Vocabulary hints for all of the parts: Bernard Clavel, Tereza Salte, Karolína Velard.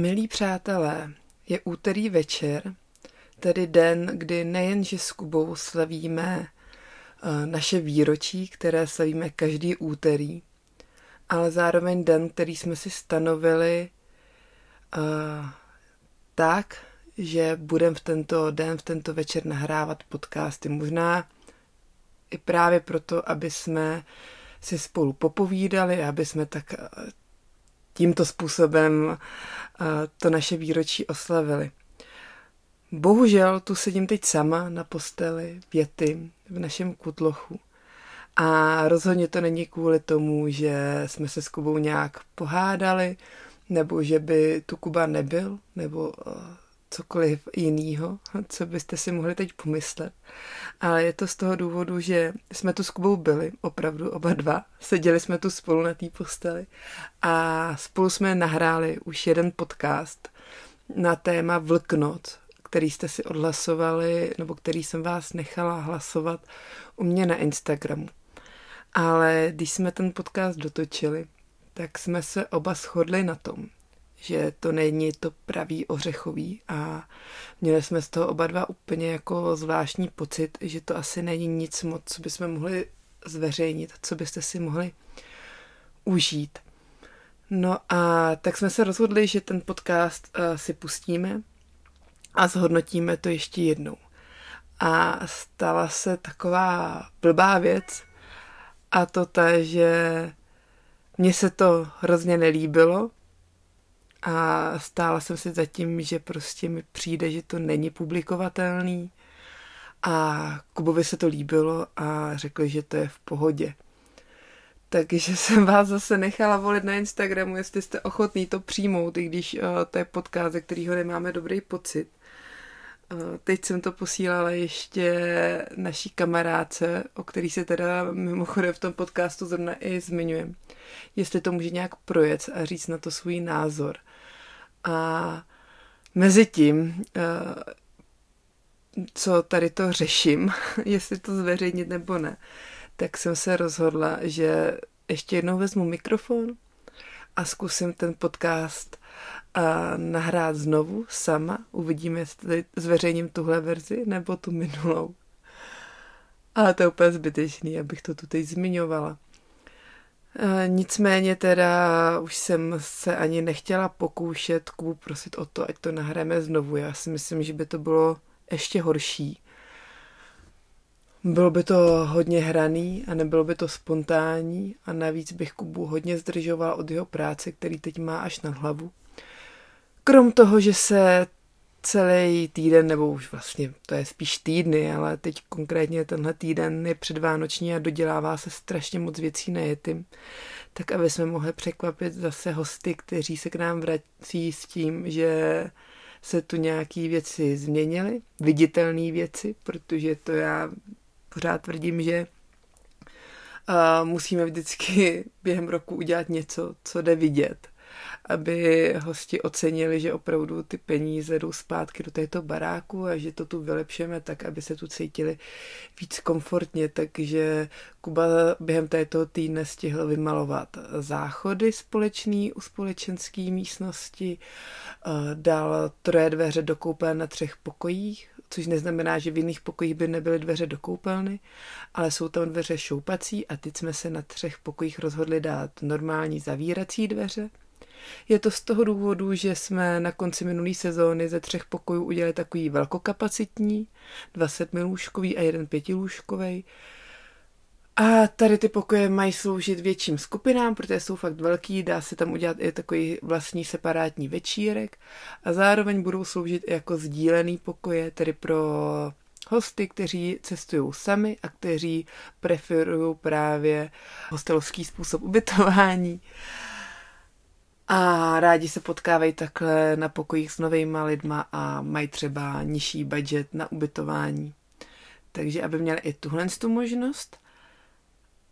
Milí přátelé, je úterý večer, tedy den, kdy nejenže s Kubou slavíme naše výročí, které slavíme každý úterý, ale zároveň den, který jsme si stanovili tak, že budeme v tento den, v tento večer nahrávat podcasty. Možná i právě proto, aby jsme si spolu popovídali, aby jsme tak tímto způsobem to naše výročí oslavili. Bohužel tu sedím teď sama na posteli věty v našem kutlochu a rozhodně to není kvůli tomu, že jsme se s Kubou nějak pohádali nebo že by tu Kuba nebyl nebo cokoliv jinýho, co byste si mohli teď pomyslet. Ale je to z toho důvodu, že jsme tu s Kubou byli, opravdu oba dva. Seděli jsme tu spolu na té posteli a spolu jsme nahráli už jeden podcast na téma Vlknot, který jste si odhlasovali, nebo který jsem vás nechala hlasovat u mě na Instagramu. Ale když jsme ten podcast dotočili, tak jsme se oba shodli na tom, že to není to pravý ořechový a měli jsme z toho oba dva úplně jako zvláštní pocit, že to asi není nic moc, co bychom mohli zveřejnit, co byste si mohli užít. No a tak jsme se rozhodli, že ten podcast si pustíme a zhodnotíme to ještě jednou. A stala se taková blbá věc a to ta, že mně se to hrozně nelíbilo, a stála jsem si za tím, že prostě mi přijde, že to není publikovatelný a Kubovi se to líbilo a řekl, že to je v pohodě. Takže jsem vás zase nechala volit na Instagramu, jestli jste ochotní to přijmout, i když to je podcast, ze kterého nemáme dobrý pocit. Teď jsem to posílala ještě naší kamarádce, o který se teda mimochodem v tom podcastu zrovna i zmiňujem, jestli to může nějak projet a říct na to svůj názor. A mezi tím, co tady to řeším, jestli to zveřejnit nebo ne, tak jsem se rozhodla, že ještě jednou vezmu mikrofon a zkusím ten podcast a nahrát znovu sama. Uvidíme, jestli zveřejním tuhle verzi nebo tu minulou. Ale to je úplně zbytečný, abych to tu teď zmiňovala. Nicméně teda už jsem se ani nechtěla pokoušet Kubu prosit o to, ať to nahráme znovu. Já si myslím, že by to bylo ještě horší. Bylo by to hodně hraný a nebylo by to spontánní a navíc bych Kubu hodně zdržovala od jeho práce, který teď má až na hlavu. Krom toho, že se celý týden, nebo už vlastně to je spíš týdny, ale teď konkrétně tenhle týden je předvánoční a dodělává se strašně moc věcí na jety, tak aby jsme mohli překvapit zase hosty, kteří se k nám vrací s tím, že se tu nějaké věci změnily, viditelné věci, protože to já pořád tvrdím, že musíme vždycky během roku udělat něco, co jde vidět, aby hosti ocenili, že opravdu ty peníze jdou zpátky do této baráku a že to tu vylepšeme tak, aby se tu cítili víc komfortně. Takže Kuba během této týdne stihl vymalovat záchody společný u společenské místnosti, dal 3 dveře do koupel na 3 pokojích, což neznamená, že v jiných pokojích by nebyly dveře do koupelny, ale jsou tam dveře šoupací a teď jsme se na 3 pokojích rozhodli dát normální zavírací dveře. Je to z toho důvodu, že jsme na konci minulé sezóny ze 3 pokojů udělali takový velkokapacitní, 2 sedmilůžkový a 1 pětilůžkovej. A tady ty pokoje mají sloužit větším skupinám, protože jsou fakt velký, dá se tam udělat i takový vlastní separátní večírek a zároveň budou sloužit i jako sdílený pokoje, tedy pro hosty, kteří cestují sami a kteří preferují právě hostelovský způsob ubytování. A rádi se potkávají takhle na pokojích s novejma lidma a mají třeba nižší budget na ubytování. Takže aby měli i tuhle tu možnost.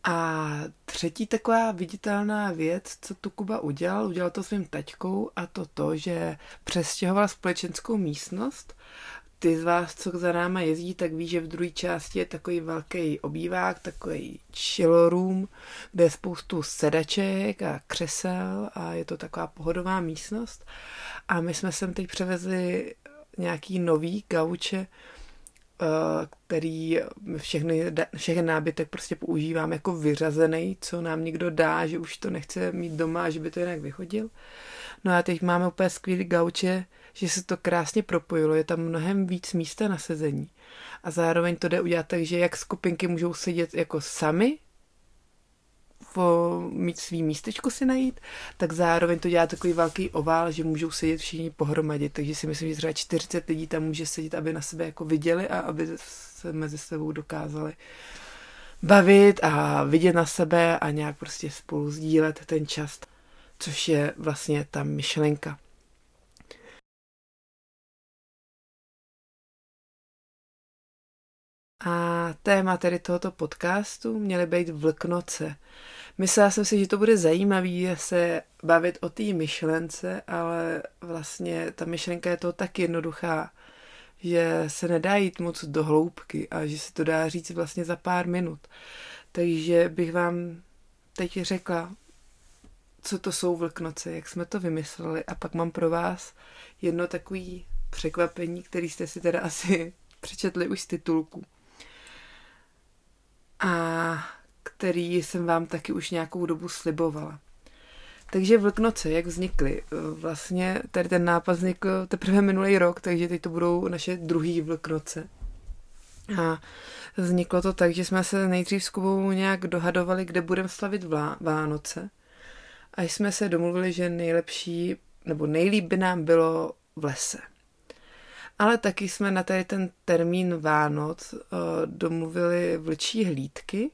A třetí taková viditelná věc, co tu Kuba udělal to svým taťkou, a to, že přestěhoval společenskou místnost Ty z vás, co za náma jezdí, tak ví, že v druhé části je takový velký obývák, takový chill room, kde je spoustu sedaček a křesel a je to taková pohodová místnost. A my jsme sem teď převezli nějaký nový gauče, který všechny nábytek prostě používám jako vyřazený, co nám někdo dá, že už to nechce mít doma, že by to jinak vyhodil. No a teď máme úplně skvělý gauče, že se to krásně propojilo, je tam mnohem víc místa na sezení. A zároveň to jde udělat tak, že jak skupinky můžou sedět jako sami, mít svý místečko si najít, tak zároveň to dělá takový velký ovál, že můžou sedět všichni pohromadě. Takže si myslím, že třeba 40 lidí tam může sedět, aby na sebe jako viděli a aby se mezi sebou dokázali bavit a vidět na sebe a nějak prostě spolu sdílet ten čas, což je vlastně ta myšlenka. A téma tedy tohoto podcastu měly být vlknoce. Myslela jsem si, že to bude zajímavé se bavit o té myšlence, ale vlastně ta myšlenka je to tak jednoduchá, že se nedá jít moc do hloubky a že se to dá říct vlastně za pár minut. Takže bych vám teď řekla, co to jsou vlknoce, jak jsme to vymysleli a pak mám pro vás jedno takové překvapení, které jste si teda asi přečetli už z titulku. A který jsem vám taky už nějakou dobu slibovala. Takže vlknoce, jak vznikly? Vlastně tady ten nápad vznikl teprve minulý rok, takže teď to budou naše druhý vlknoce. A vzniklo to tak, že jsme se nejdřív s Kubou nějak dohadovali, kde budeme slavit Vánoce. A jsme se domluvili, že nejlepší, nebo nejlíp by nám bylo v lese. Ale taky jsme na tady ten termín Vánoc domluvili vlčí hlídky,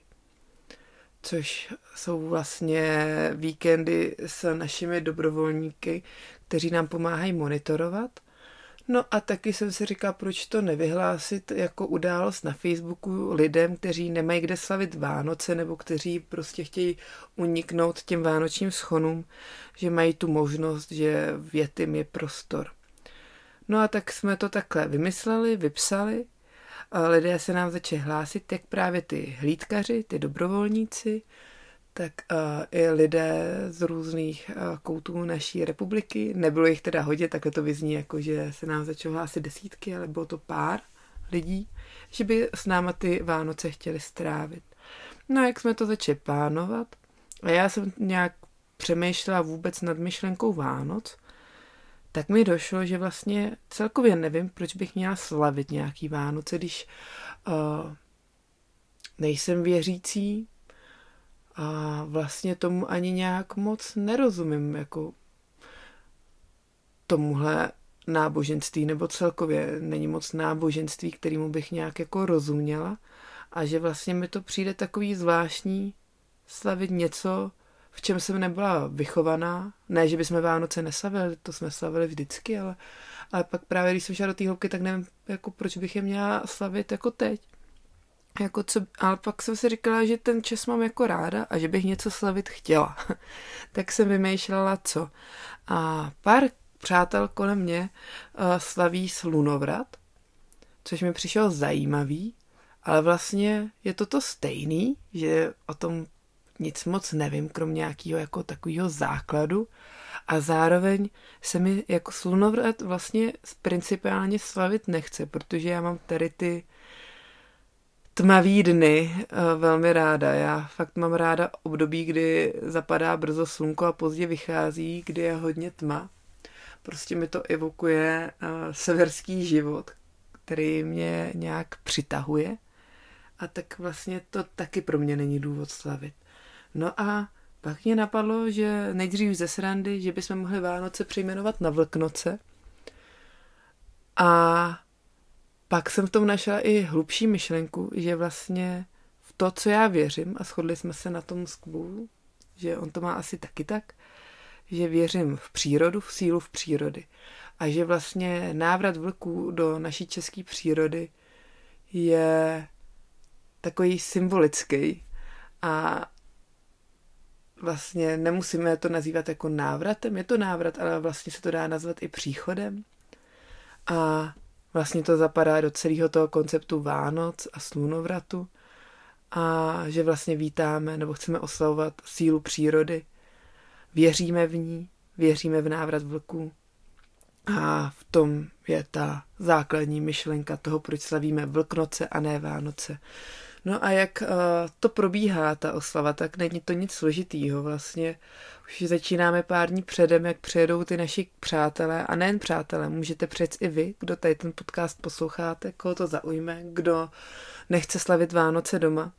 což jsou vlastně víkendy s našimi dobrovolníky, kteří nám pomáhají monitorovat. No a taky jsem si říkala, proč to nevyhlásit jako událost na Facebooku lidem, kteří nemají kde slavit Vánoce nebo kteří prostě chtějí uniknout těm vánočním schonům, že mají tu možnost, že v jatým je prostor. No a tak jsme to takhle vymysleli, vypsali a lidé se nám začali hlásit, jak právě ty hlídkaři, ty dobrovolníci, tak i lidé z různých koutů naší republiky. Nebylo jich teda hodně, takhle to vyzní, jako že se nám začalo hlásit desítky, ale bylo to pár lidí, že by s náma ty Vánoce chtěli strávit. No a jak jsme to začali plánovat a já jsem nějak přemýšlela vůbec nad myšlenkou Vánoc, tak mi došlo, že vlastně celkově nevím, proč bych měla slavit nějaký Vánoce, když nejsem věřící a vlastně tomu ani nějak moc nerozumím, jako tomuhle náboženství, nebo celkově není moc náboženství, kterému bych nějak jako rozuměla a že vlastně mi to přijde takový zvláštní slavit něco, v čem jsem nebyla vychovaná. Ne, že bychom Vánoce neslavili, to jsme slavili vždycky, ale pak právě, když jsem šla do té hloubky, tak nevím, jako, proč bych je měla slavit jako teď. Jako co, ale pak jsem si říkala, že ten čas mám jako ráda a že bych něco slavit chtěla. Tak jsem vymýšlela, co. A pár přátel kolem mě slaví slunovrat, což mi přišlo zajímavý, ale vlastně je to stejný, že o tom nic moc nevím, krom nějakého jako takového základu a zároveň se mi jako slunovrat vlastně principiálně slavit nechce, protože já mám tady ty tmavý dny velmi ráda. Já fakt mám ráda období, kdy zapadá brzo slunko a pozdě vychází, kdy je hodně tma. Prostě mi to evokuje severský život, který mě nějak přitahuje a tak vlastně to taky pro mě není důvod slavit. No a pak mě napadlo, že nejdřív ze srandy, že bychom mohli Vánoce přejmenovat na vlknoce. A pak jsem v tom našla i hlubší myšlenku, že vlastně v to, co já věřím, a shodli jsme se na tom s Kubou, že on to má asi taky tak, že věřím v přírodu, v sílu v přírody. A že vlastně návrat vlků do naší české přírody je takový symbolický a vlastně nemusíme to nazývat jako návratem, je to návrat, ale vlastně se to dá nazvat i příchodem. A Vlastně to zapadá do celého toho konceptu Vánoc a slunovratu a že vlastně vítáme nebo chceme oslavovat sílu přírody. Věříme v ní, věříme v návrat vlků a v tom je ta základní myšlenka toho, proč slavíme Vlknoce a ne Vánoce. No a jak to probíhá, ta oslava, tak není to nic složitýho. Vlastně už začínáme pár dní předem, jak přijedou ty naši přátelé a nejen přátelé. Můžete přijet i vy, kdo tady ten podcast posloucháte, koho to zaujme, kdo nechce slavit Vánoce doma,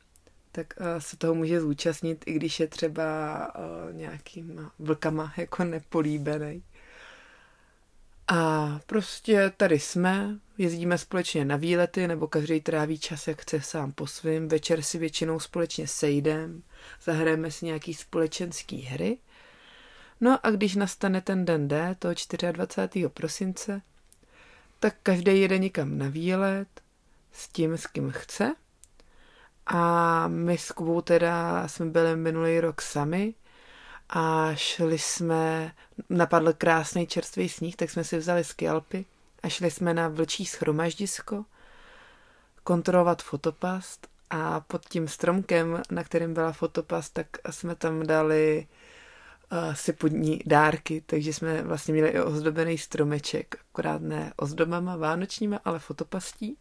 tak se toho může zúčastnit, i když je třeba nějakýma vlkama jako nepolíbený. A prostě tady jsme, jezdíme společně na výlety, nebo každý tráví čas, jak chce sám po svým. Večer si většinou společně sejdeme, zahrajeme si nějaký společenský hry. No a když nastane ten den D, toho 24. prosince, tak každý jede někam na výlet s tím, s kým chce. A my s Kubou teda jsme byli minulý rok sami, a šli jsme, napadl krásný čerstvý sníh, tak jsme si vzali skialpy a šli jsme na vlčí shromaždisko kontrolovat fotopast a pod tím stromkem, na kterém byla fotopast, tak jsme tam dali si pod ní dárky, takže jsme vlastně měli i ozdobený stromeček, akorát ne ozdobama vánočníma, ale fotopastí.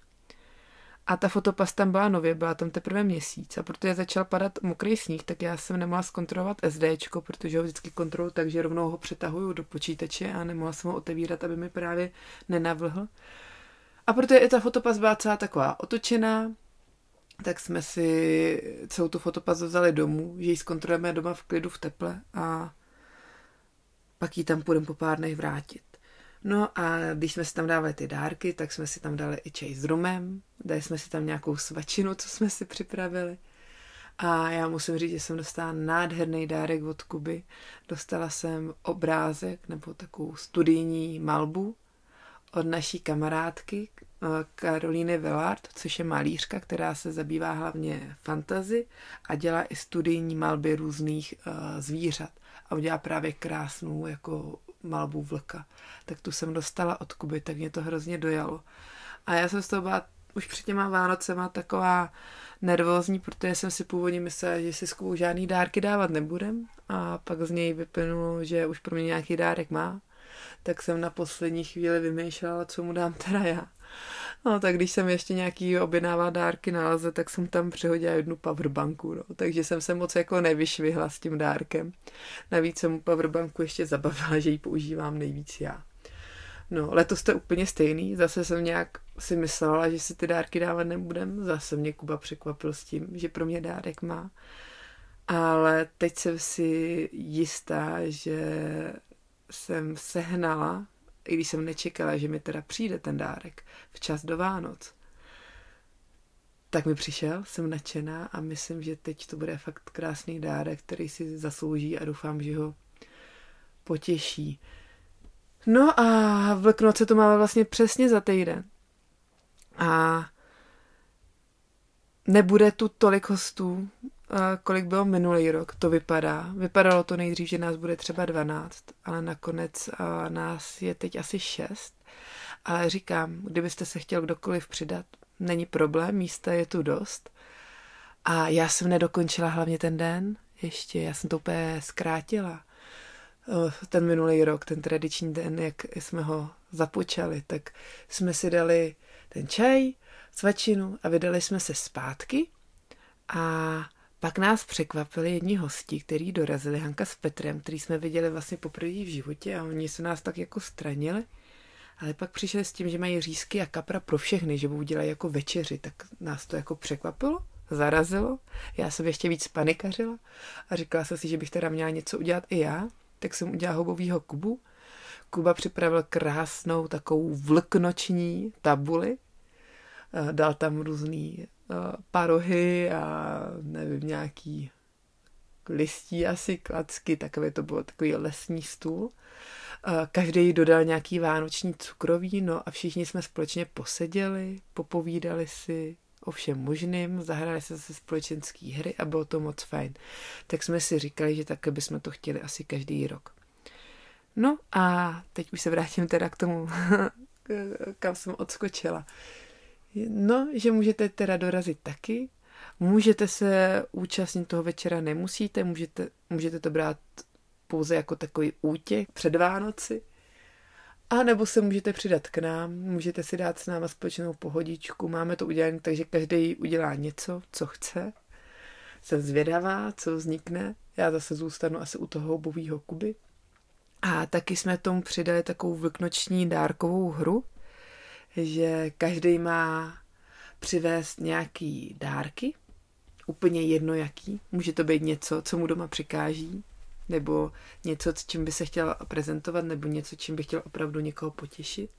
A ta fotopast tam byla nově, byla tam teprve měsíc. A protože začal padat mokrý sníh, tak já jsem nemohla zkontrolovat SDčko, protože ho vždycky kontroluji, takže rovnou ho přetahuju do počítače a nemohla jsem ho otevírat, aby mi právě nenavlhl. A protože i ta fotopast byla celá taková otočená, tak jsme si celou tu fotopast vzali domů, že ji zkontrolujeme doma v klidu, v teple a pak ji tam půjdeme po pár dnech vrátit. No a když jsme si tam dávali ty dárky, tak jsme si tam dali i čaj s rumem, dali jsme si tam nějakou svačinu, co jsme si připravili. A já musím říct, že jsem dostala nádherný dárek od Kuby. Dostala jsem obrázek nebo takovou studijní malbu od naší kamarádky Karolíny Velard, což je malířka, která se zabývá hlavně fantasy a dělá i studijní malby různých zvířat. A udělá právě krásnou jako malbu vlka. Tak tu jsem dostala od Kuby, tak mě to hrozně dojalo. A já jsem z toho byla už před těma Vánocema taková nervózní, protože jsem si původně myslela, že si s Kubou žádný dárky dávat nebudem. A pak z něj vyplynulo, že už pro mě nějaký dárek má. Tak jsem na poslední chvíli vymýšlela, co mu dám teda já. No tak když jsem ještě nějaký objednával dárky nalezla, tak jsem tam přehodila jednu powerbanku, no. Takže jsem se moc jako nevyšvihla s tím dárkem. Navíc jsem mu powerbanku ještě zabavila, že ji používám nejvíc já. No, letos to je úplně stejný, zase jsem nějak si myslela, že si ty dárky dávat nebudem, zase mě Kuba překvapil s tím, že pro mě dárek má. Ale teď jsem si jistá, že jsem sehnala, i když jsem nečekala, že mi teda přijde ten dárek včas do Vánoc. Tak mi přišel, jsem nadšená a myslím, že teď to bude fakt krásný dárek, který si zaslouží a doufám, že ho potěší. No a Vlknoce to máme vlastně přesně za týden. A nebude tu tolik hostů, kolik bylo minulý rok, to vypadá. Vypadalo to nejdřív, že nás bude třeba 12, ale nakonec nás je teď asi 6. Ale říkám, kdybyste se chtěl kdokoliv přidat, není problém, místa je tu dost. A já jsem nedokončila hlavně ten den ještě, já jsem to úplně zkrátila. Ten minulý rok, ten tradiční den, jak jsme ho započali, tak jsme si dali ten čaj, svačinu a vydali jsme se zpátky a pak nás překvapili jedni hosti, kteří dorazili, Hanka s Petrem, který jsme viděli vlastně poprvé v životě a oni se nás tak jako stranili, ale pak přišli s tím, že mají řízky a kapra pro všechny, že udělají jako večeři, tak nás to jako překvapilo, zarazilo, já jsem ještě víc panikařila a říkala jsem si, že bych teda měla něco udělat i já, tak jsem udělala houbovýho Kubu. Kuba připravil krásnou takovou vlknoční tabuli, dal tam různý parohy a nevím, nějaký listí asi, klacky, takové to bylo, takový lesní stůl. Každý dodal nějaký vánoční cukroví, no a všichni jsme společně poseděli, popovídali si o všem možným, zahrali se zase společenský hry a bylo to moc fajn. Tak jsme si říkali, že takhle bychom to chtěli asi každý rok. No a teď už se vrátím teda k tomu kam jsem odskočila. No, že můžete teda dorazit taky, můžete se účastnit toho večera, nemusíte, můžete to brát pouze jako takový útěk před Vánoci, a nebo se můžete přidat k nám, můžete si dát s náma společnou pohodičku, máme to udělané, takže každý udělá něco, co chce. Jsem zvědavá, co vznikne, já zase zůstanu asi u toho houbovýho kuby. A taky jsme tomu přidali takovou velikonoční dárkovou hru, že každý má přivést nějaký dárky, úplně jedno jaký, může to být něco, co mu doma přikáží, nebo něco, čím by se chtěl prezentovat, nebo něco, čím by chtěl opravdu někoho potěšit.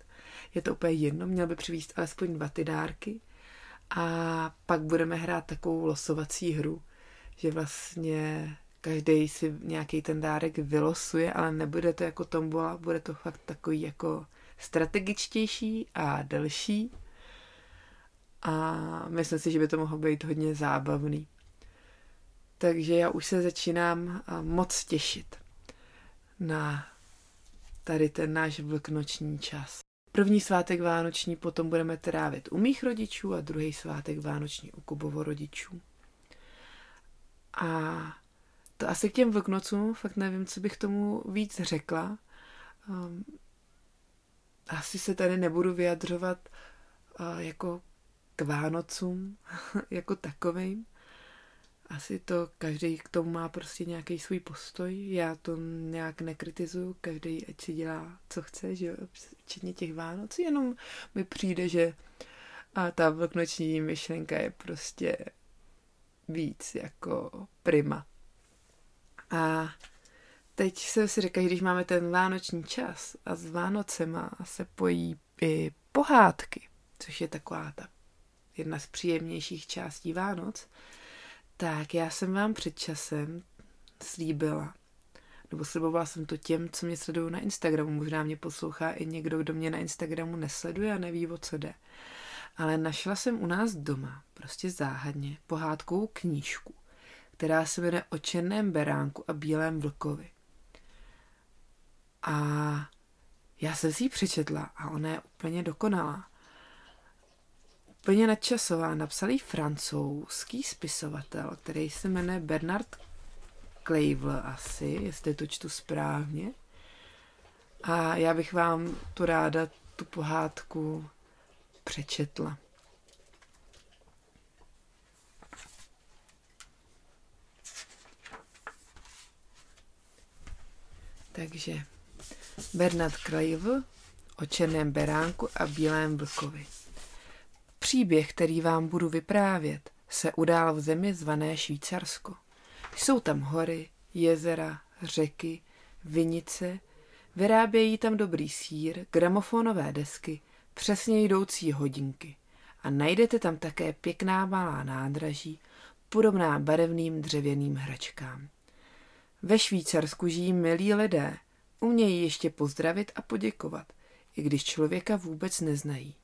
Je to úplně jedno, měl by přivést alespoň 2 ty dárky a pak budeme hrát takovou losovací hru, že vlastně každý si nějaký ten dárek vylosuje, ale nebude to jako tombola, bude to fakt takový jako strategičtější a delší. A myslím si, že by to mohlo být hodně zábavný. Takže já už se začínám moc těšit na tady ten náš velikonoční čas. První svátek vánoční potom budeme trávit u mých rodičů a druhý svátek vánoční u Kubovo rodičů. A to asi k těm Velkonocům, fakt nevím, co bych tomu víc řekla. Asi se tady nebudu vyjadřovat jako k Vánocům, jako takovým. Asi to každý k tomu má prostě nějaký svůj postoj. Já to nějak nekritizuju, každý ať si dělá, co chce, že jo, včetně těch Vánoc. Jenom mi přijde, že a ta velkonoční myšlenka je prostě víc jako prima. A teď jsem si řekla, že když máme ten vánoční čas a s Vánocema se pojí i pohádky, což je taková ta jedna z příjemnějších částí Vánoc, tak já jsem vám před časem slíbila, nebo slibovala jsem to těm, co mě sledují na Instagramu. Možná mě poslouchá i někdo, kdo mě na Instagramu nesleduje a neví, o co jde. Ale našla jsem u nás doma, prostě záhadně, pohádkovou knížku, která se jmenuje O černém beránku a bílém vlkovi. A já jsem si ji přečetla a ona je úplně dokonalá. Úplně nadčasová, napsal ji francouzský spisovatel, který se jmenuje Bernard Clavel asi, jestli to čtu správně. A já bych vám tu ráda tu pohádku přečetla. Takže Bernard Clavel O černém beránku a bílém vlkovi. Příběh, který vám budu vyprávět, se udál v zemi zvané Švýcarsko. Jsou tam hory, jezera, řeky, vinice, vyrábějí tam dobrý sýr, gramofonové desky, přesně jdoucí hodinky. A najdete tam také pěkná malá nádraží, podobná barevným dřevěným hračkám. Ve Švýcarsku žijí milí lidé, umějí ještě pozdravit a poděkovat, i když člověka vůbec neznají.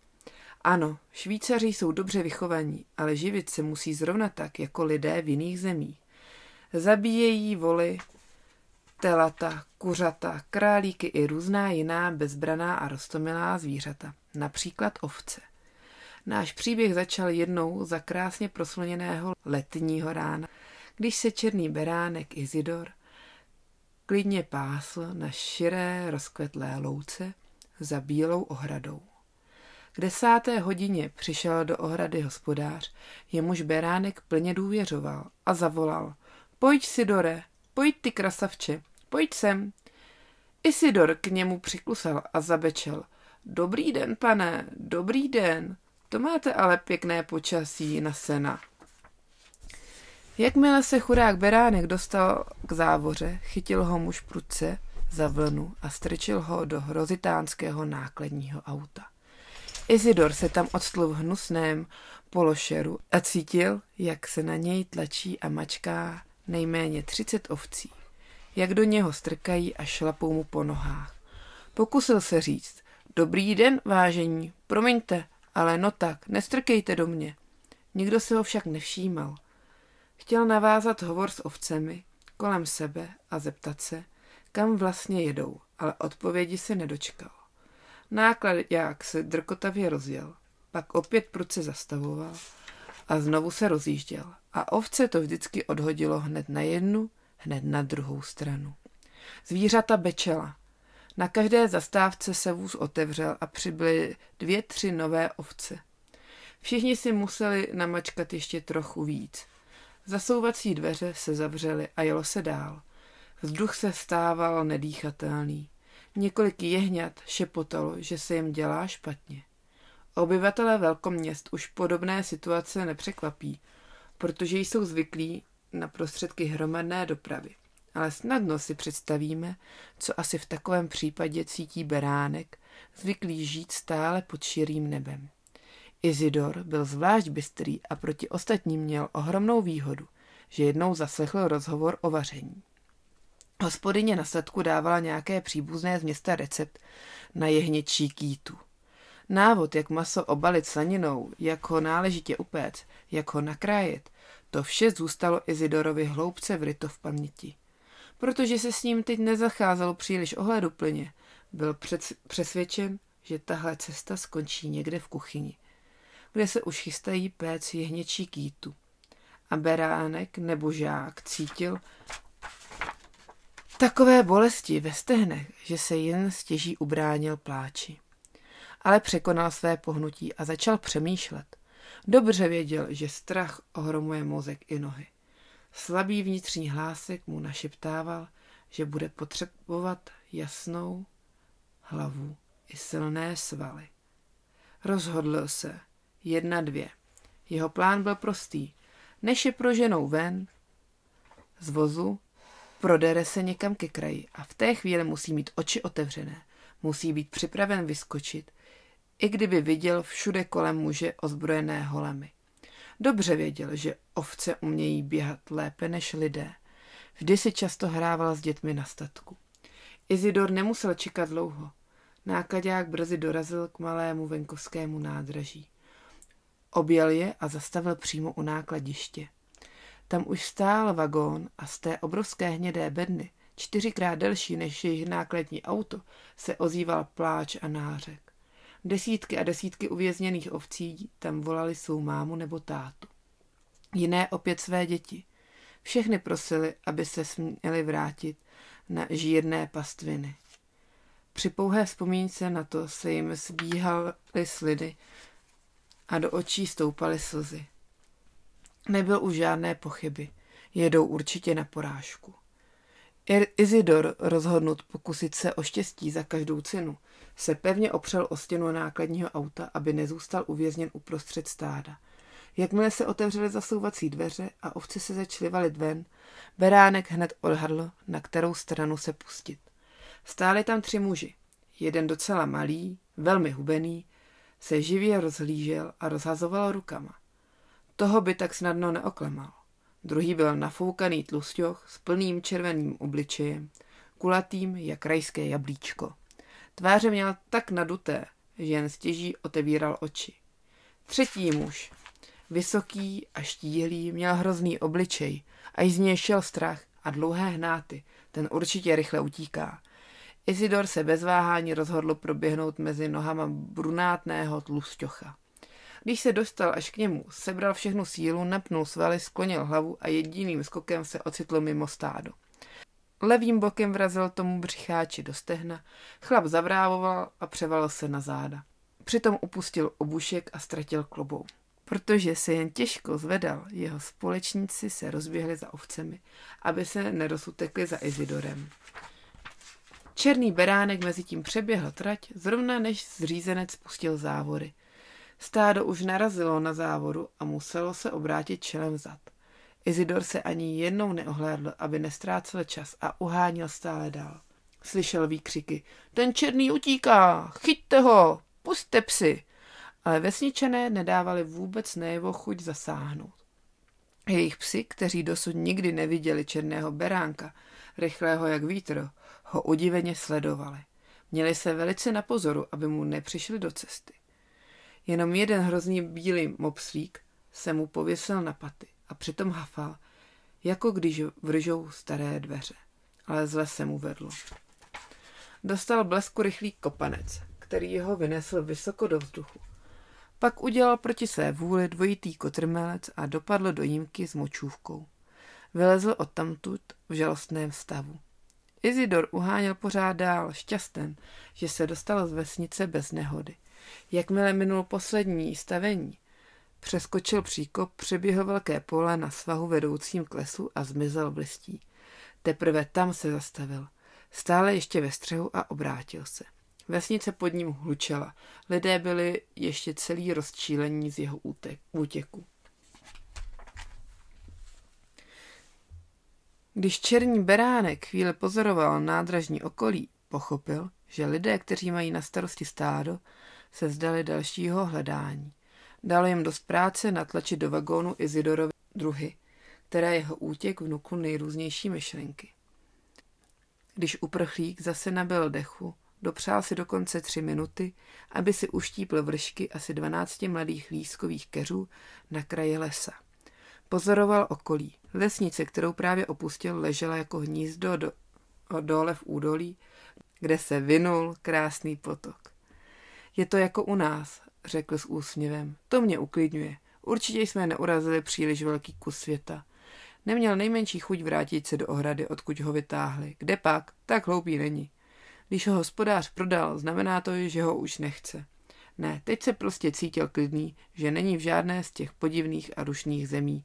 Ano, Švýcaři jsou dobře vychovaní, ale živit se musí zrovna tak, jako lidé v jiných zemích. Zabíjejí voly, telata, kuřata, králíky i různá jiná bezbraná a roztomilá zvířata, například ovce. Náš příběh začal jednou za krásně prosloněného letního rána, když se černý beránek Izidor klidně pásl na širé rozkvetlé louce za bílou ohradou. K 10. hodině přišel do ohrady hospodář, jemuž beránek plně důvěřoval a zavolal: Pojď, Sidore, pojď ty krasavče, pojď sem. Isidor k němu přiklusal a zabečel: Dobrý den, pane, dobrý den, to máte ale pěkné počasí na sena. Jakmile se chudák beránek dostal k závoře, chytil ho muž prudce za vlnu a strčil ho do hrozitánského nákladního auta. Izidor se tam odstl v hnusném pološeru a cítil, jak se na něj tlačí a mačká nejméně 30 ovcí, jak do něho strkají a šlapou mu po nohách. Pokusil se říct: Dobrý den, vážení, promiňte, ale no tak, nestrkejte do mě. Nikdo se ho však nevšímal. Chtěl navázat hovor s ovcemi kolem sebe a zeptat se, kam vlastně jedou, ale odpovědi se nedočkal. Nákladňák se drkotavě rozjel, pak opět prudce zastavoval a znovu se rozjížděl a ovce to vždycky odhodilo hned na jednu, hned na druhou stranu. Zvířata bečela. Na každé zastávce se vůz otevřel a přibyly 2-3 nové ovce. Všichni si museli namačkat ještě trochu víc. Zasouvací dveře se zavřely a jelo se dál. Vzduch se stával nedýchatelný. Několik jehňat šepotalo, že se jim dělá špatně. Obyvatelé velkoměst už podobné situace nepřekvapí, protože jsou zvyklí na prostředky hromadné dopravy. Ale snadno si představíme, co asi v takovém případě cítí beránek, zvyklý žít stále pod širým nebem. Izidor byl zvlášť bystrý a proti ostatním měl ohromnou výhodu, že jednou zaslechl rozhovor o vaření. Hospodyně na statku dávala nějaké příbuzné z města recept na jehněčí kýtu. Návod, jak maso obalit slaninou, jak ho náležitě upéct, jak ho nakrájet, to vše zůstalo Izidorovi hloubce vryto v paměti. Protože se s ním teď nezacházelo příliš ohleduplně, byl přesvědčen, že tahle cesta skončí někde v kuchyni, kde se už chystají péct jehněčí kýtu. A beránek nebo žák cítil takové bolesti ve stehnech, že se jen stěží ubránil pláči. Ale překonal své pohnutí a začal přemýšlet. Dobře věděl, že strach ohromuje mozek i nohy. Slabý vnitřní hlásek mu našeptával, že bude potřebovat jasnou hlavu i silné svaly. Rozhodl se. 1-2. Jeho plán byl prostý. Než je proženou ven z vozu, prodere se někam ke kraji a v té chvíli musí mít oči otevřené. Musí být připraven vyskočit, i kdyby viděl všude kolem muže ozbrojené holemi. Dobře věděl, že ovce umějí běhat lépe než lidé. Vždy si často hrával s dětmi na statku. Izidor nemusel čekat dlouho. Nákladák brzy dorazil k malému venkovskému nádraží. Objel je a zastavil přímo u nákladiště. Tam už stál vagón a z té obrovské hnědé bedny, 4krát delší než jejich nákladní auto, se ozýval pláč a nářek. Desítky a desítky uvězněných ovcí tam volali svou mámu nebo tátu. Jiné opět své děti. Všechny prosili, aby se směli vrátit na žírné pastviny. Při pouhé vzpomínce na to se jim zbíhaly slidy a do očí stoupaly slzy. Nebyl už žádné pochyby. Jedou určitě na porážku. Izidor, rozhodnut pokusit se o štěstí za každou cenu, se pevně opřel o stěnu nákladního auta, aby nezůstal uvězněn uprostřed stáda. Jakmile se otevřely zasouvací dveře a ovce se začaly valit ven, beránek hned odhadl, na kterou stranu se pustit. Stáli tam 3 muži. Jeden docela malý, velmi hubený, se živě rozhlížel a rozhazoval rukama. Toho by tak snadno neoklamal. Druhý byl nafoukaný tlusťoch s plným červeným obličejem, kulatým jak rajské jablíčko. Tváře měl tak naduté, že jen stěží otevíral oči. Třetí muž, vysoký a štíhlý, měl hrozný obličej a z něj šel strach a dlouhé hnáty. Ten určitě rychle utíká. Izidor se bez váhání rozhodl proběhnout mezi nohama brunátného tlusťocha. Když se dostal až k němu, sebral všechnu sílu, napnul svaly, sklonil hlavu a jediným skokem se ocitl mimo stádo. Levým bokem vrazil tomu břicháči do stehna, chlap zavrávoval a převalil se na záda. Přitom upustil obušek a ztratil klobou. Protože se jen těžko zvedal, jeho společníci se rozběhli za ovcemi, aby se nerozutekli za Izidorem. Černý beránek mezitím přeběhl trať, zrovna než zřízenec pustil závory. Stádo už narazilo na závoru a muselo se obrátit čelem vzad. Izidor se ani jednou neohlédl, aby nestrácel čas a uháněl stále dál. Slyšel výkřiky: ten černý utíká, chyťte ho, pusťte psy. Ale vesničané nedávali vůbec najevo chuť zasáhnout. Jejich psi, kteří dosud nikdy neviděli černého beránka, rychlého jak vítr, ho udiveně sledovali. Měli se velice na pozoru, aby mu nepřišli do cesty. Jenom jeden hrozný bílý mopslík se mu pověsil na paty a přitom hafal, jako když vržou staré dveře. Ale zle se mu vedlo. Dostal blesku rychlý kopanec, který ho vynesl vysoko do vzduchu. Pak udělal proti své vůli dvojitý kotrmelec a dopadl do jímky s močůvkou. Vylezl odtamtud v žalostném stavu. Izidor uháněl pořád dál, šťasten, že se dostal z vesnice bez nehody. Jakmile minul poslední stavení, přeskočil příkop, přeběhl velké pole na svahu vedoucím k lesu a zmizel v listí. Teprve tam se zastavil. Stále ještě ve střehu a obrátil se. Vesnice pod ním hlučela. Lidé byli ještě celý rozčílení z jeho útěku. Když černí beránek chvíli pozoroval nádražní okolí, pochopil, že lidé, kteří mají na starosti stádo, se vzdali dalšího hledání. Dalo jim dost práce natlačit do vagónu Izidorovi druhy, které jeho útěk vnukl nejrůznější myšlenky. Když uprchlík zase nabyl dechu, dopřál si dokonce 3 minuty, aby si uštípl vršky asi 12 mladých lískových keřů na kraji lesa. Pozoroval okolí. Vesnice, kterou právě opustil, ležela jako hnízdo dole v údolí, kde se vinul krásný potok. Je to jako u nás, řekl s úsměvem. To mě uklidňuje. Určitě jsme neurazili příliš velký kus světa. Neměl nejmenší chuť vrátit se do ohrady, odkud ho vytáhli. Kde pak? Tak hloupý není. Když ho hospodář prodal, znamená to, že ho už nechce. Ne, teď se prostě cítil klidný, že není v žádné z těch podivných a rušných zemí.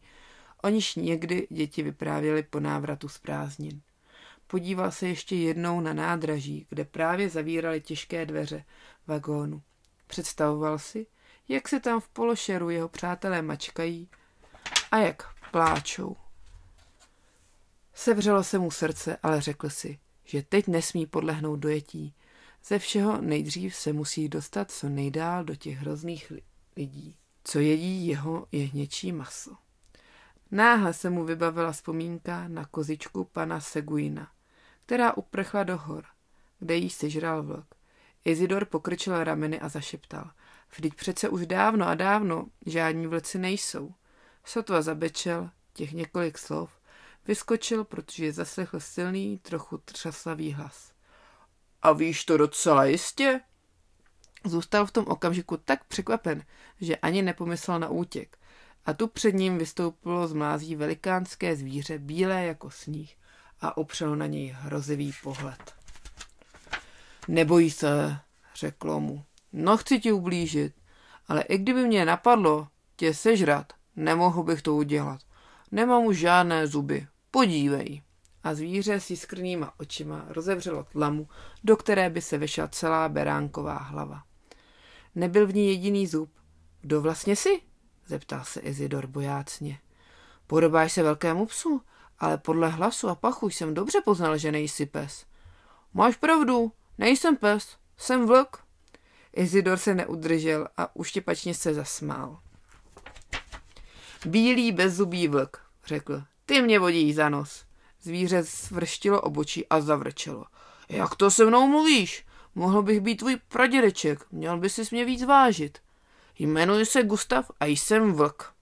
O níž někdy děti vyprávěly po návratu z prázdnin. Podíval se ještě jednou na nádraží, kde právě zavíraly těžké dveře vagónu. Představoval si, jak se tam v pološeru jeho přátelé mačkají a jak pláčou. Sevřelo se mu srdce, ale řekl si, že teď nesmí podlehnout dojetí. Ze všeho nejdřív se musí dostat co nejdál do těch hrozných lidí, co jedí jeho jehněčí maso. Náhle se mu vybavila vzpomínka na kozičku pana Seguina, která uprchla do hor, kde jí sežral vlk. Izidor pokrčil rameny a zašeptal. Vždyť přece už dávno a dávno žádní vlci nejsou. Sotva zabečel těch několik slov, vyskočil, protože zaslechl silný, trochu třasavý hlas. A víš to docela jistě? Zůstal v tom okamžiku tak překvapen, že ani nepomyslel na útěk. A tu před ním vystoupilo z mlází velikánské zvíře, bílé jako sníh, a opřelo na něj hrozivý pohled. Neboj se, řeklo mu. No, chci ti ublížit, ale i kdyby mě napadlo tě sežrat, nemohl bych to udělat. Nemám už žádné zuby. Podívej. A zvíře s jiskrnýma očima rozevřelo tlamu, do které by se vešla celá beránková hlava. Nebyl v ní jediný zub. Kdo vlastně jsi? Zeptal se Izidor bojácně. Podobáš se velkému psu, ale podle hlasu a pachu jsem dobře poznal, že nejsi pes. Máš pravdu, nejsem pes, jsem vlk. Izidor se neudržel a uštěpačně se zasmál. Bílý bezzubý vlk, řekl. Ty mě vodíš za nos. Zvíře svrštilo obočí a zavrčelo. Jak to se mnou mluvíš? Mohl bych být tvůj pradědeček, měl by si mě víc vážit. Jmenuji se Gustav a jsem vlk.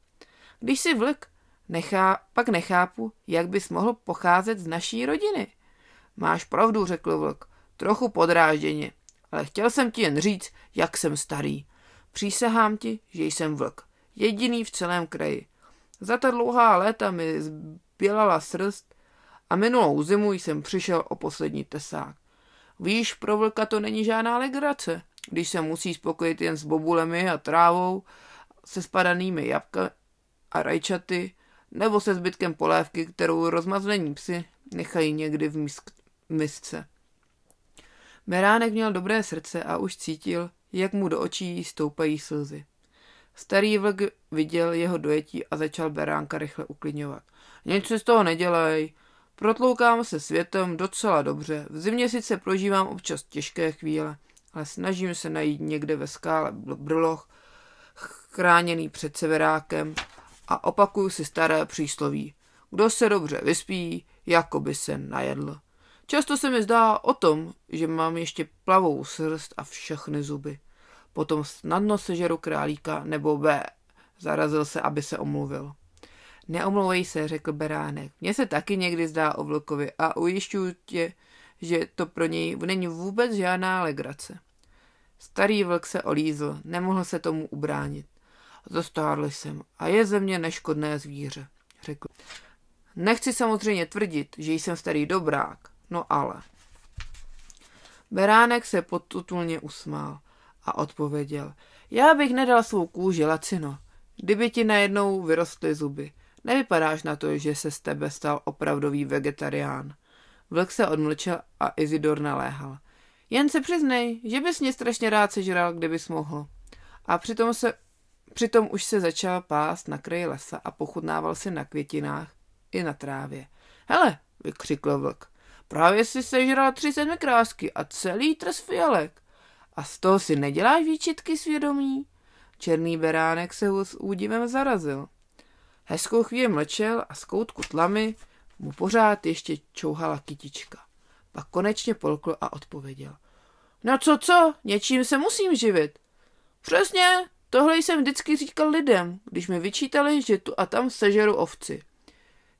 Když jsi vlk, pak nechápu, jak bys mohl pocházet z naší rodiny. Máš pravdu, řekl vlk, trochu podrážděně, ale chtěl jsem ti jen říct, jak jsem starý. Přísahám ti, že jsem vlk, jediný v celém kraji. Za ta dlouhá léta mi zbělala srst a minulou zimu jsem přišel o poslední tesák. Víš, pro vlka to není žádná legrace, když se musí spokojit jen s bobulemi a trávou, se spadanými jabka a rajčaty, nebo se zbytkem polévky, kterou rozmazlení psi nechají někdy v misce. Beránek měl dobré srdce a už cítil, jak mu do očí stoupají slzy. Starý vlk viděl jeho dojetí a začal beránka rychle uklidňovat. Nic si z toho nedělej, protloukám se světem docela dobře, v zimě sice prožívám občas těžké chvíle, ale snažím se najít někde ve skále brloch, chráněný před severákem a opakuju si staré přísloví. Kdo se dobře vyspí, jako by se najedl. Často se mi zdá o tom, že mám ještě plavou srst a všechny zuby. Potom snadno sežeru králíka nebo B. Zarazil se, aby se omluvil. Neomlouvej se, řekl beránek. Mně se taky někdy zdá o vlkovi a ujišťuju tě, že to pro něj není vůbec žádná legrace. Starý vlk se olízl, nemohl se tomu ubránit. Zastárl jsem a je ze mě neškodné zvíře, řekl. Nechci samozřejmě tvrdit, že jsem starý dobrák, no ale. Beránek se potutulně usmál a odpověděl. Já bych nedal svou kůži, lacino, kdyby ti najednou vyrostly zuby. Nevypadáš na to, že se z tebe stal opravdový vegetarián. Vlk se odmlčel a Izidor naléhal. Jen se přiznej, že bys mě strašně rád sežral, kdybys mohl. A přitom už se začal pást na kraji lesa a pochutnával si na květinách i na trávě. Hele, vykřikl vlk, právě si sežral 30 mikrásky a celý trs fialek. A z toho si neděláš výčitky svědomí? Černý beránek se ho s údivem zarazil. Hezkou chvíli mlčel a z koutku tlamy mu pořád ještě čouhala kytička. Pak konečně polkl a odpověděl. No co, něčím se musím živit. Přesně, tohle jsem vždycky říkal lidem, když mi vyčítali, že tu a tam sežeru ovci.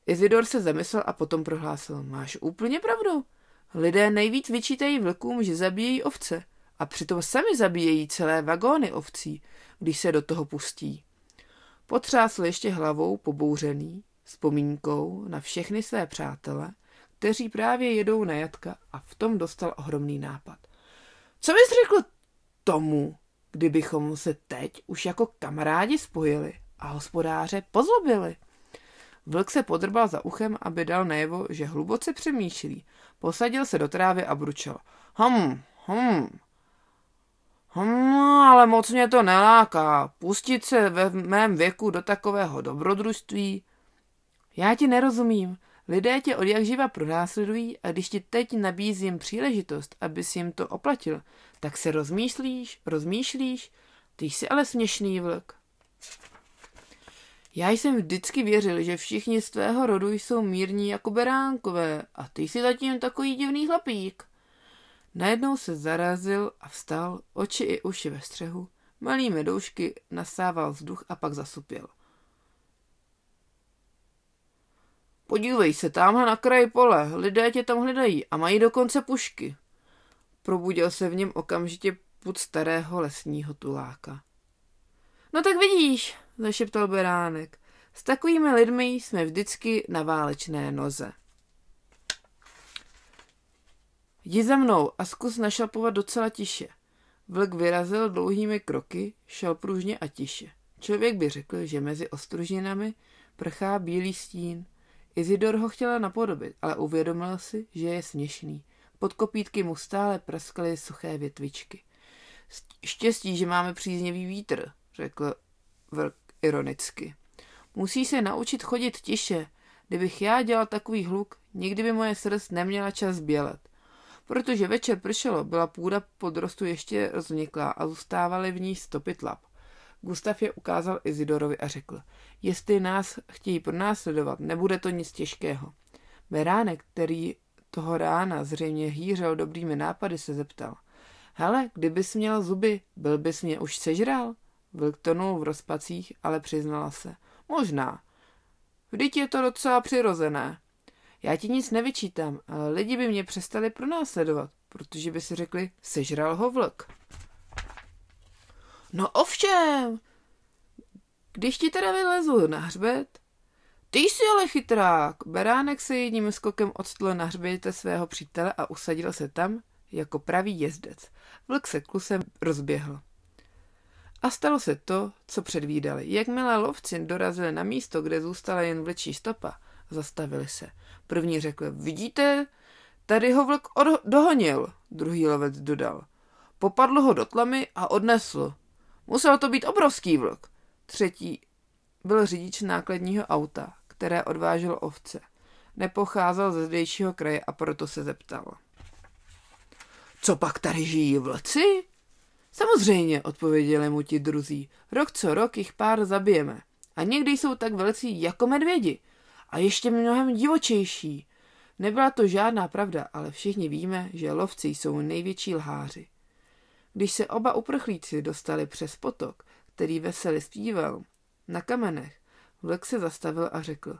Izidor se zamyslel a potom prohlásil, máš úplně pravdu. Lidé nejvíc vyčítají vlkům, že zabíjejí ovce a přitom sami zabíjejí celé vagóny ovcí, když se do toho pustí. Potřásl ještě hlavou pobouřený, vzpomínkou na všechny své přátele, kteří právě jedou na jatka a v tom dostal ohromný nápad. Co bys řekl tomu, kdybychom se teď už jako kamarádi spojili a hospodáře pozlobili? Vlk se podrbal za uchem, aby dal najevo, že hluboce přemýšlí. Posadil se do trávy a bručel. Ale moc mě to neláká. Pustit se ve mém věku do takového dobrodružství. Já ti nerozumím. Lidé tě odjakživa pronásledují a když ti teď nabízím příležitost, abys jim to oplatil, tak se rozmýšlíš, ty jsi ale směšný vlk. Já jsem vždycky věřil, že všichni z tvého rodu jsou mírní jako beránkové a ty jsi zatím takový divný chlapík. Najednou se zarazil a vstal, oči i uši ve střehu, malými doušky nasával vzduch a pak zasupěl. Podívej se, tamhle na kraji pole, lidé tě tam hledají a mají dokonce pušky. Probudil se v něm okamžitě pud starého lesního tuláka. No tak vidíš, zašeptal beránek, s takovými lidmi jsme vždycky na válečné noze. Jdi za mnou a zkus našlapovat docela tiše. Vlk vyrazil dlouhými kroky, šel pružně a tiše. Člověk by řekl, že mezi ostružinami prchá bílý stín. Izidor ho chtěla napodobit, ale uvědomil si, že je směšný. Pod kopítky mu stále praskaly suché větvičky. Štěstí, že máme příznivý vítr, řekl vlk ironicky. Musí se naučit chodit tiše. Kdybych já dělal takový hluk, nikdy by moje srst neměla čas bělet. Protože večer pršelo, byla půda podrostu ještě rozměklá a zůstávaly v ní stopy tlap. Gustav je ukázal Izidorovi a řekl, jestli nás chtějí pronásledovat, nebude to nic těžkého. Beránek, který toho rána zřejmě hýřel dobrými nápady, se zeptal. Hele, kdybys měl zuby, byl bys mě už sežral? Vlk tonul v rozpacích, ale přiznala se. Možná. Vždyť je to docela přirozené. Já ti nic nevyčítám, ale lidi by mě přestali pronásledovat, protože by si řekli, sežral ho vlk. No ovšem, když ti teda vylezu na hřbet, ty jsi ale chytrák. Beránek se jedním skokem odstl na hřběte svého přítele a usadil se tam jako pravý jezdec. Vlk se klusem rozběhl. A stalo se to, co předvídali. Jakmile lovci dorazili na místo, kde zůstala jen vlčí stopa, zastavili se. První řekl, vidíte, tady ho vlk dohonil, druhý lovec dodal. Popadl ho do tlamy a odnesl. Musel to být obrovský vlk. Třetí byl řidič nákladního auta, které odváželo ovce. Nepocházel ze zdejšího kraje a proto se zeptal. Co pak tady žijí vlci? Samozřejmě, odpověděli mu ti druzí. Rok co rok jich pár zabijeme. A někdy jsou tak velcí jako medvědi. A ještě mnohem divočejší. Nebyla to žádná pravda, ale všichni víme, že lovci jsou největší lháři. Když se oba uprchlíci dostali přes potok, který vesele zpíval, na kamenech, vlk se zastavil a řekl.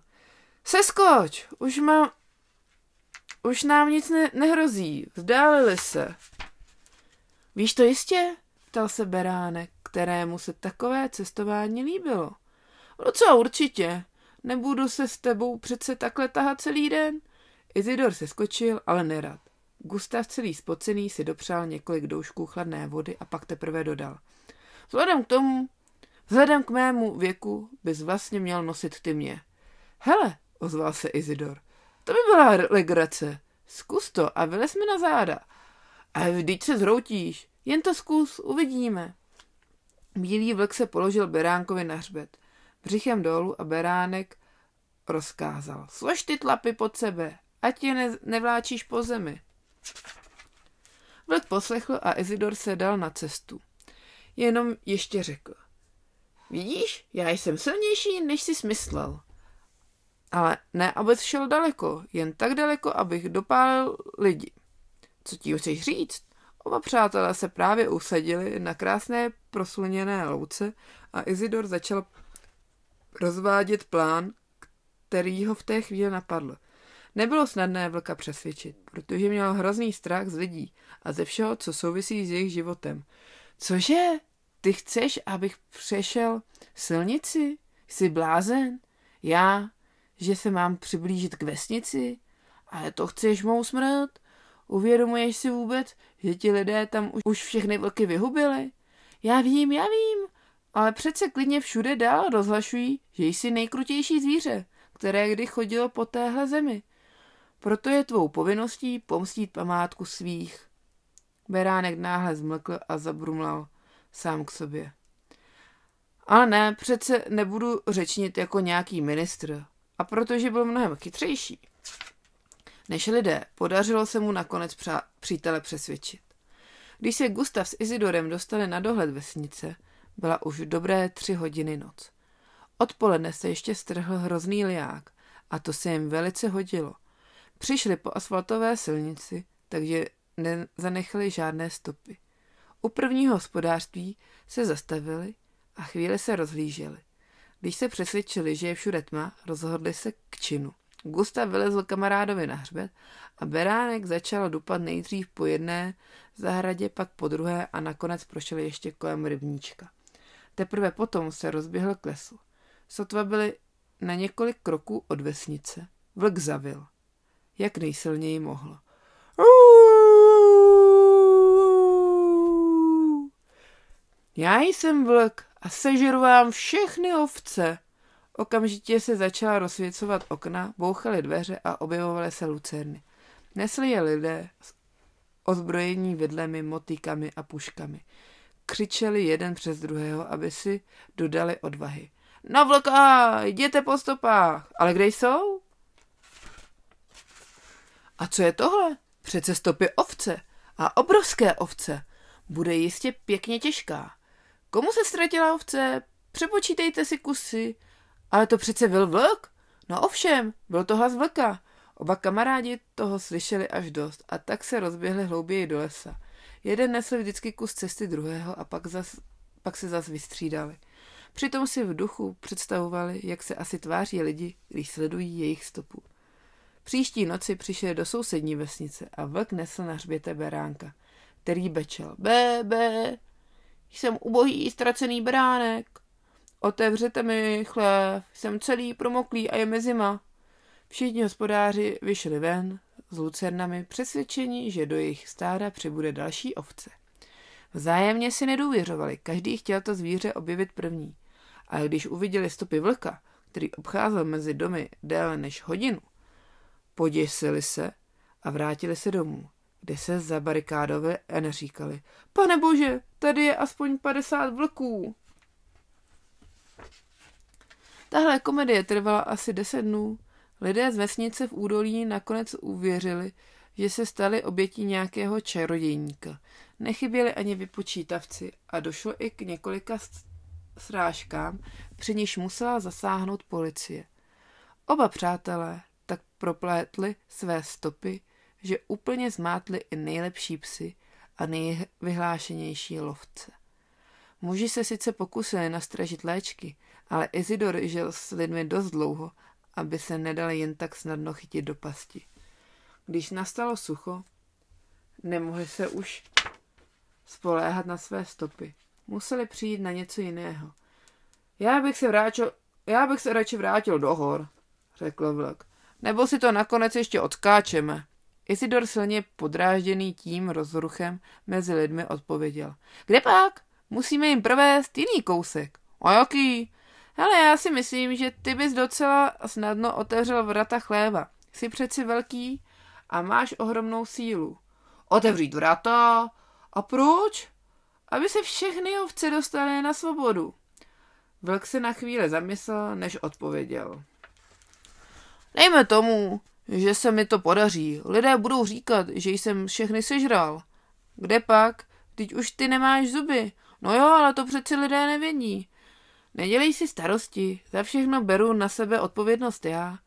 Seskoč, už nám nic nehrozí, vzdálili se. Víš to jistě? ptal se beránek, kterému se takové cestování líbilo. Docela určitě, nebudu se s tebou přece takhle tahat celý den. Izidor se skočil, ale nerad. Gustav celý spocený si dopřál několik doušků chladné vody a pak teprve dodal. Vzhledem k mému věku bys vlastně měl nosit ty mě. Hele, ozval se Izidor, to by byla legrace. Zkus to a vylez mi na záda. A vždyť se zhroutíš, jen to zkus, uvidíme. Bílý vlk se položil beránkovi na hřbet, břichem dolů a beránek rozkázal. Slož ty tlapy pod sebe, ať je nevláčíš po zemi. Vlk poslechl a Izidor se dal na cestu. Jenom ještě řekl. Vidíš, já jsem silnější, než jsi myslel. Ale ne, abych šel daleko, jen tak daleko, abych dopálil lidi. Co ti chceš říct? Oba přátelé se právě usadili na krásné prosluněné louce a Izidor začal rozvádět plán, který ho v té chvíli napadl. Nebylo snadné vlka přesvědčit, protože měl hrozný strach z lidí a ze všeho, co souvisí s jejich životem. Cože? Ty chceš, abych přešel silnici? Jsi blázen? Já? Že se mám přiblížit k vesnici? Ale to chceš mou smrt? Uvědomuješ si vůbec, že ti lidé tam už všechny vlky vyhubili? Já vím, ale přece klidně všude dál rozhlašují, že jsi nejkrutější zvíře, které kdy chodilo po téhle zemi. Proto je tvou povinností pomstít památku svých. Beránek náhle zmlkl a zabrumlal sám k sobě. Ale ne, přece nebudu řečnit jako nějaký ministr. A protože byl mnohem chytřejší než lidé, podařilo se mu nakonec přítele přesvědčit. Když se Gustav s Izidorem dostali na dohled vesnice, byla už dobré 3 hodiny noc. Odpoledne se ještě strhl hrozný liák a to se jim velice hodilo. Přišli po asfaltové silnici, takže nezanechali žádné stopy. U prvního hospodářství se zastavili a chvíli se rozhlíželi. Když se přesvědčili, že je všude tma, rozhodli se k činu. Gustav vylezl kamarádovi na hřbet a beránek začal dupat nejdřív po jedné zahradě, pak po druhé a nakonec prošel ještě kolem rybníčka. Teprve potom se rozběhl k lesu. Sotva byli na několik kroků od vesnice. Vlk zavil, jak nejsilněji mohl. Já jsem vlk a sežeru vám všechny ovce. Okamžitě se začala rozsvěcovat okna, bouchaly dveře a objevovaly se lucerny. Nesli je lidé ozbrojení vidlemi, motýkami a puškami. Křičeli jeden přes druhého, aby si dodali odvahy. Na vlka, jděte po stopách. Ale kde jsou? A co je tohle? Přece stopy ovce. A obrovské ovce. Bude jistě pěkně těžká. Komu se ztratila ovce? Přepočítejte si kusy. Ale to přece byl vlk? No ovšem, byl to hlas vlka. Oba kamarádi toho slyšeli až dost a tak se rozběhli hlouběji do lesa. Jeden nesl vždycky kus cesty druhého a pak se zas vystřídali. Přitom si v duchu představovali, jak se asi tváří lidi, když sledují jejich stopu. Příští noci přišli do sousední vesnice a vlk nesl na hřběte beránka, který bečel. Bé, bé, jsem ubohý, ztracený beránek. Otevřete mi chlév, jsem celý promoklý a je mi zima. Všichni hospodáři vyšli ven s lucernami přesvědčeni, že do jejich stáda přibude další ovce. Vzájemně si nedůvěřovali, každý chtěl to zvíře objevit první. Ale když uviděli stopy vlka, který obcházel mezi domy déle než hodinu, poděsili se a vrátili se domů, kde se zabarikádovali a neříkali, pane bože, tady je aspoň 50 vlků. Tahle komedie trvala asi 10 dnů. Lidé z vesnice v údolí nakonec uvěřili, že se stali obětí nějakého čarodějníka. Nechyběli ani vypočítavci a došlo i k několika srážkám, při níž musela zasáhnout policie. Oba přátelé tak proplétli své stopy, že úplně zmátli i nejlepší psy a nejvyhlášenější lovce. Muži se sice pokusili nastražit léčky, ale Izidor žil s lidmi dost dlouho, aby se nedali jen tak snadno chytit do pasti. Když nastalo sucho, nemohli se už spoléhat na své stopy. Museli přijít na něco jiného. Já bych se radši vrátil do hor, řekl vlk. Nebo si to nakonec ještě odskáčeme. Isidor silně podrážděný tím rozruchem mezi lidmi odpověděl. Kdepak? Musíme jim provést jiný kousek. A jaký? Hele, já si myslím, že ty bys docela snadno otevřel vrata chléva. Jsi přeci velký a máš ohromnou sílu. Otevřít vrata? A proč? Aby se všechny ovce dostaly na svobodu. Vlk se na chvíli zamyslel, než odpověděl. Dejme tomu, že se mi to podaří. Lidé budou říkat, že jsem všechny sežral. Kdepak? Teď už ty nemáš zuby. No jo, ale to přeci lidé nevědí. Nedělej si starosti, za všechno beru na sebe odpovědnost já.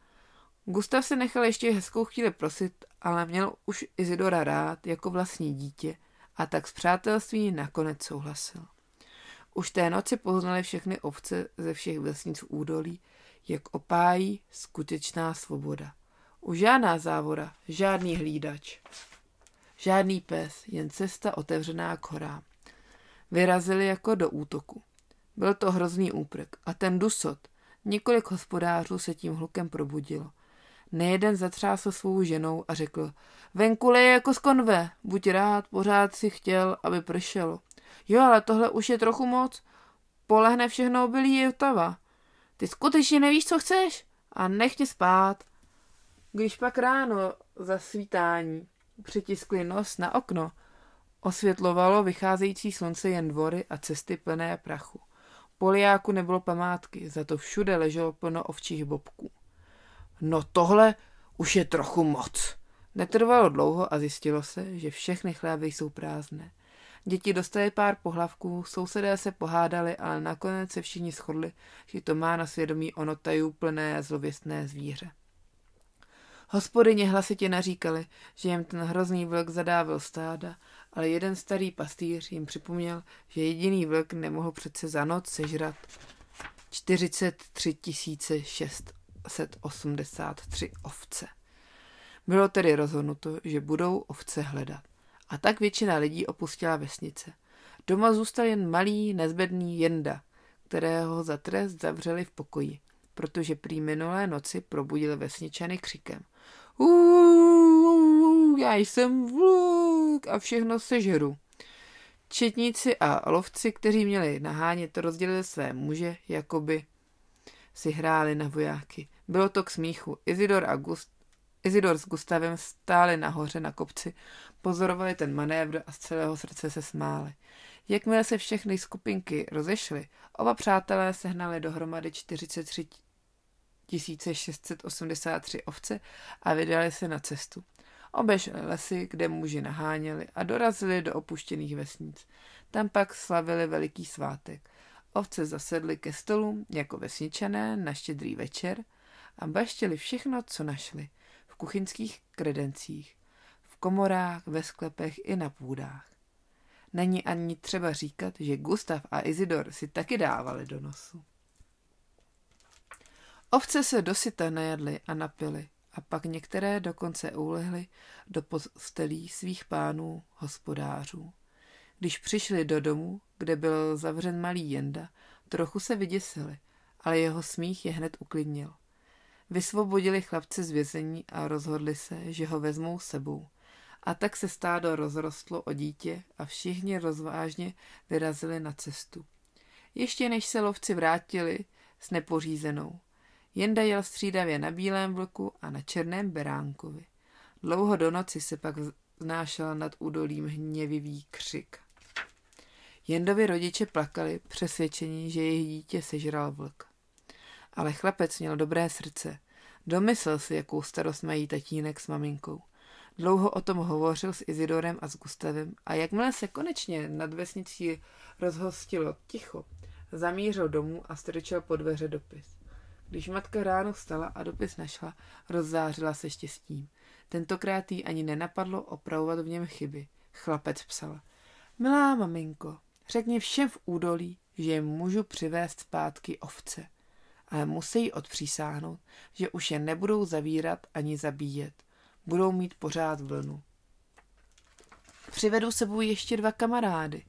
Gustav se nechal ještě hezkou chvíli prosit, ale měl už Izidora rád jako vlastní dítě a tak s přátelstvím nakonec souhlasil. Už té noci poznali všechny ovce ze všech vesnic v údolí, jak opájí skutečná svoboda. Už žádná závora, žádný hlídač, žádný pes, jen cesta otevřená k horám. Vyrazili jako do útoku. Byl to hrozný úprk a ten dusot. Několik hospodářů se tím hlukem probudilo. Nejeden zatřásl svou ženou a řekl, venkule je jako z konve, buď rád, pořád si chtěl, aby pršelo. Jo, ale tohle už je trochu moc, polehne všechno obilí je tava. Ty skutečně nevíš, co chceš a nech tě spát. Když pak ráno za svítání přitiskli nos na okno, osvětlovalo vycházející slunce jen dvory a cesty plné prachu. Poliáku nebylo památky, za to všude leželo plno ovčích bobků. No tohle už je trochu moc. Netrvalo dlouho a zjistilo se, že všechny chlévy jsou prázdné. Děti dostaly pár pohlavků, sousedé se pohádali, ale nakonec se všichni shodli, že to má na svědomí ono tajů plné zlověstné zvíře. Hospodyně hlasitě naříkali, že jim ten hrozný vlk zadávil stáda, ale jeden starý pastýř jim připomněl, že jediný vlk nemohl přece za noc sežrat 43 683 ovce. Bylo tedy rozhodnuto, že budou ovce hledat. A tak většina lidí opustila vesnice. Doma zůstal jen malý, nezbedný Jenda, kterého za trest zavřeli v pokoji, protože prý minulé noci probudil vesničany křikem. Já jsem vlk a všechno sežeru. Četníci a lovci, kteří měli nahánět, rozdělili své muže, jakoby si hráli na vojáky. Bylo to k smíchu. Izidor s Gustavem stáli nahoře na kopci, pozorovali ten manévr a z celého srdce se smáli. Jakmile se všechny skupinky rozešly, oba přátelé sehnali dohromady 43 683 ovce a vydali se na cestu. Obešli lesy, kde muži naháněli a dorazili do opuštěných vesnic. Tam pak slavili veliký svátek. Ovce zasedly ke stolu jako vesničané na štědrý večer a baštili všechno, co našli. V kuchyňských kredencích, v komorách, ve sklepech i na půdách. Není ani třeba říkat, že Gustav a Izidor si taky dávali do nosu. Ovce se dosyta najedly a napily a pak některé dokonce ulehly do postelí svých pánů hospodářů. Když přišli do domu, kde byl zavřen malý Jenda, trochu se vyděsili, ale jeho smích je hned uklidnil. Vysvobodili chlapce z vězení a rozhodli se, že ho vezmou sebou. A tak se stádo rozrostlo o dítě a všichni rozvážně vyrazili na cestu. Ještě než se lovci vrátili s nepořízenou. Jenda jel střídavě na bílém vlku a na černém beránkovi. Dlouho do noci se pak vznášel nad údolím hněvivý křik. Jendovi rodiče plakali, přesvědčení, že jejich dítě sežral vlk. Ale chlapec měl dobré srdce. Domyslel si, jakou starost mají tatínek s maminkou. Dlouho o tom hovořil s Izidorem a s Gustavem a jakmile se konečně nad vesnicí rozhostilo ticho, zamířil domů a strčil pod dveře dopis. Když matka ráno vstala a dopis našla, rozzářila se štěstím. Tentokrát jí ani nenapadlo opravovat v něm chyby. Chlapec psal. Milá maminko, řekni všem v údolí, že jim můžu přivést zpátky ovce. Ale musí odpřísáhnout, že už je nebudou zavírat ani zabíjet. Budou mít pořád vlnu. Přivedou sebou ještě dva kamarády.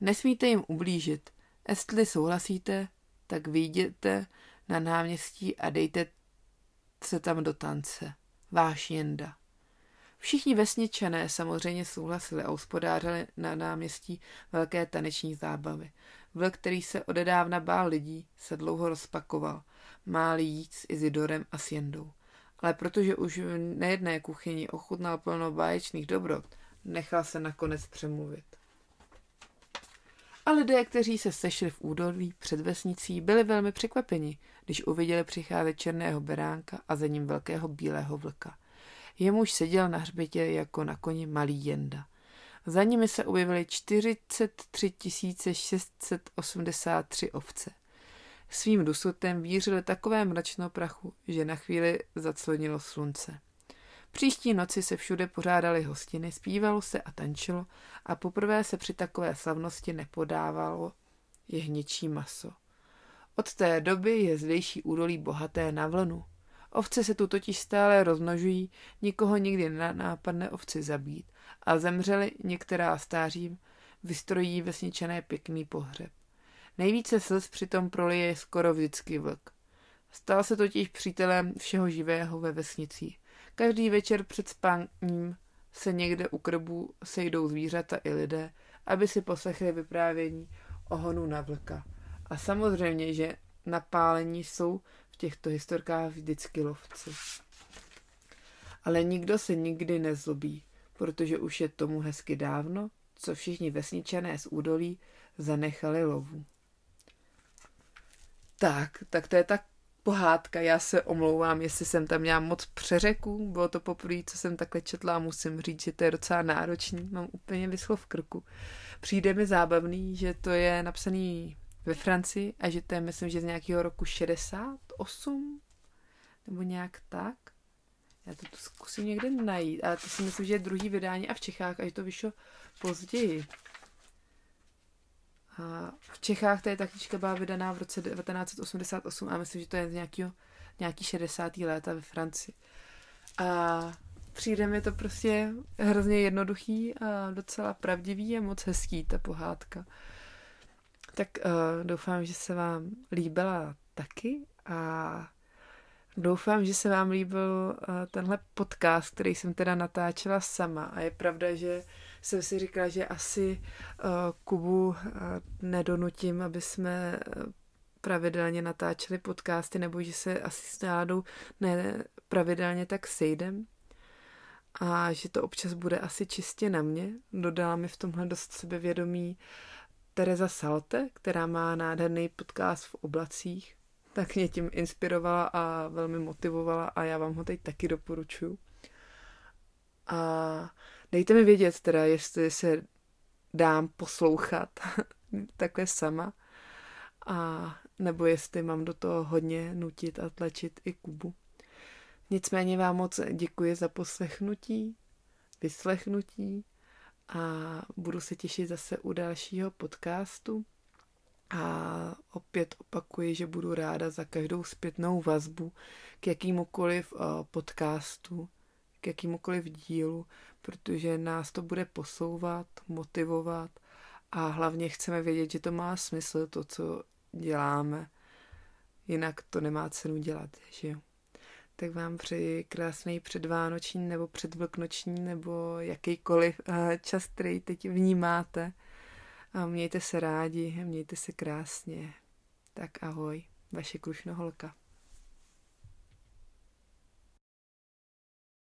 Nesmíte jim ublížit. Jestli souhlasíte, tak vyjděte na náměstí a dejte se tam do tance. Váš Jenda. Všichni vesničané samozřejmě souhlasili a uspořádali na náměstí velké taneční zábavy. Vlk, který se odedávna bál lidí, se dlouho rozpakoval. Máli jít s Izidorem a s Jendou. Ale protože už v nejedné kuchyni ochutnal plno báječných dobrot, nechal se nakonec přemluvit. A lidé, kteří se sešli v údolí před vesnicí, byli velmi překvapeni, když uviděli přicházet černého beránka a za ním velkého bílého vlka. Jemuž seděl na hřbetě jako na koni malý Jenda. Za nimi se objevily 43 683 ovce. Svým dusutem vířily takové mračno prachu, že na chvíli zaclonilo slunce. Příští noci se všude pořádaly hostiny, zpívalo se a tančilo a poprvé se při takové slavnosti nepodávalo jehničí maso. Od té doby je zdejší údolí bohaté na vlnu. Ovce se tu totiž stále rozmnožují, nikoho nikdy nenápadne ovci zabít a zemřeli některá stářím, vystrojí vesničané pěkný pohřeb. Nejvíce slz přitom prolije skoro vždycky vlk. Stal se totiž přítelem všeho živého ve vesnici. Každý večer před spáním se někde u krbu sejdou zvířata i lidé, aby si poslechli vyprávění o honu na vlka. A samozřejmě, že napálení jsou v těchto historkách vždycky lovci. Ale nikdo se nikdy nezlobí, protože už je tomu hezky dávno, co všichni vesničané z údolí zanechali lovu. Tak to je tak pohádka, já se omlouvám, jestli jsem tam měla moc přeřeků, bylo to poprvé, co jsem takhle četla a musím říct, že to je docela náročný, mám úplně vyschlo v krku. Přijde mi zábavný, že to je napsaný ve Francii a že to je, myslím, že z nějakého roku 68 nebo nějak tak. Já to tu zkusím někde najít, ale to si myslím, že je druhý vydání a v Čechách, až to vyšlo později. A v Čechách ta knížka byla vydaná v roce 1988 a myslím, že to je z nějaký 60. léta ve Francii. A přijde mi to prostě hrozně jednoduchý a docela pravdivý a moc hezký ta pohádka. Tak doufám, že se vám líbila taky a doufám, že se vám líbil tenhle podcast, který jsem teda natáčela sama a je pravda, že jsem si říkala, že asi Kubu nedonutím, aby jsme pravidelně natáčeli podcasty, nebo že se asi s Nádou pravidelně tak sejdem a že to občas bude asi čistě na mě. Dodala mi v tomhle dost sebevědomí Tereza Salte, která má nádherný podcast V oblacích, tak mě tím inspirovala a velmi motivovala a já vám ho teď taky doporučuji. A dejte mi vědět teda, jestli se dám poslouchat takhle sama a nebo jestli mám do toho hodně nutit a tlačit i Kubu. Nicméně vám moc děkuji za vyslechnutí a budu se těšit zase u dalšího podcastu. A opět opakuji, že budu ráda za každou zpětnou vazbu k jakýmukoliv podcastu, k jakýmukoliv dílu, protože nás to bude posouvat, motivovat a hlavně chceme vědět, že to má smysl, to, co děláme. Jinak to nemá cenu dělat, že jo. Tak vám přeji krásný předvánoční nebo předvlknoční nebo jakýkoliv čas, který teď vnímáte. A mějte se rádi, mějte se krásně. Tak ahoj, vaše Krušnoholka.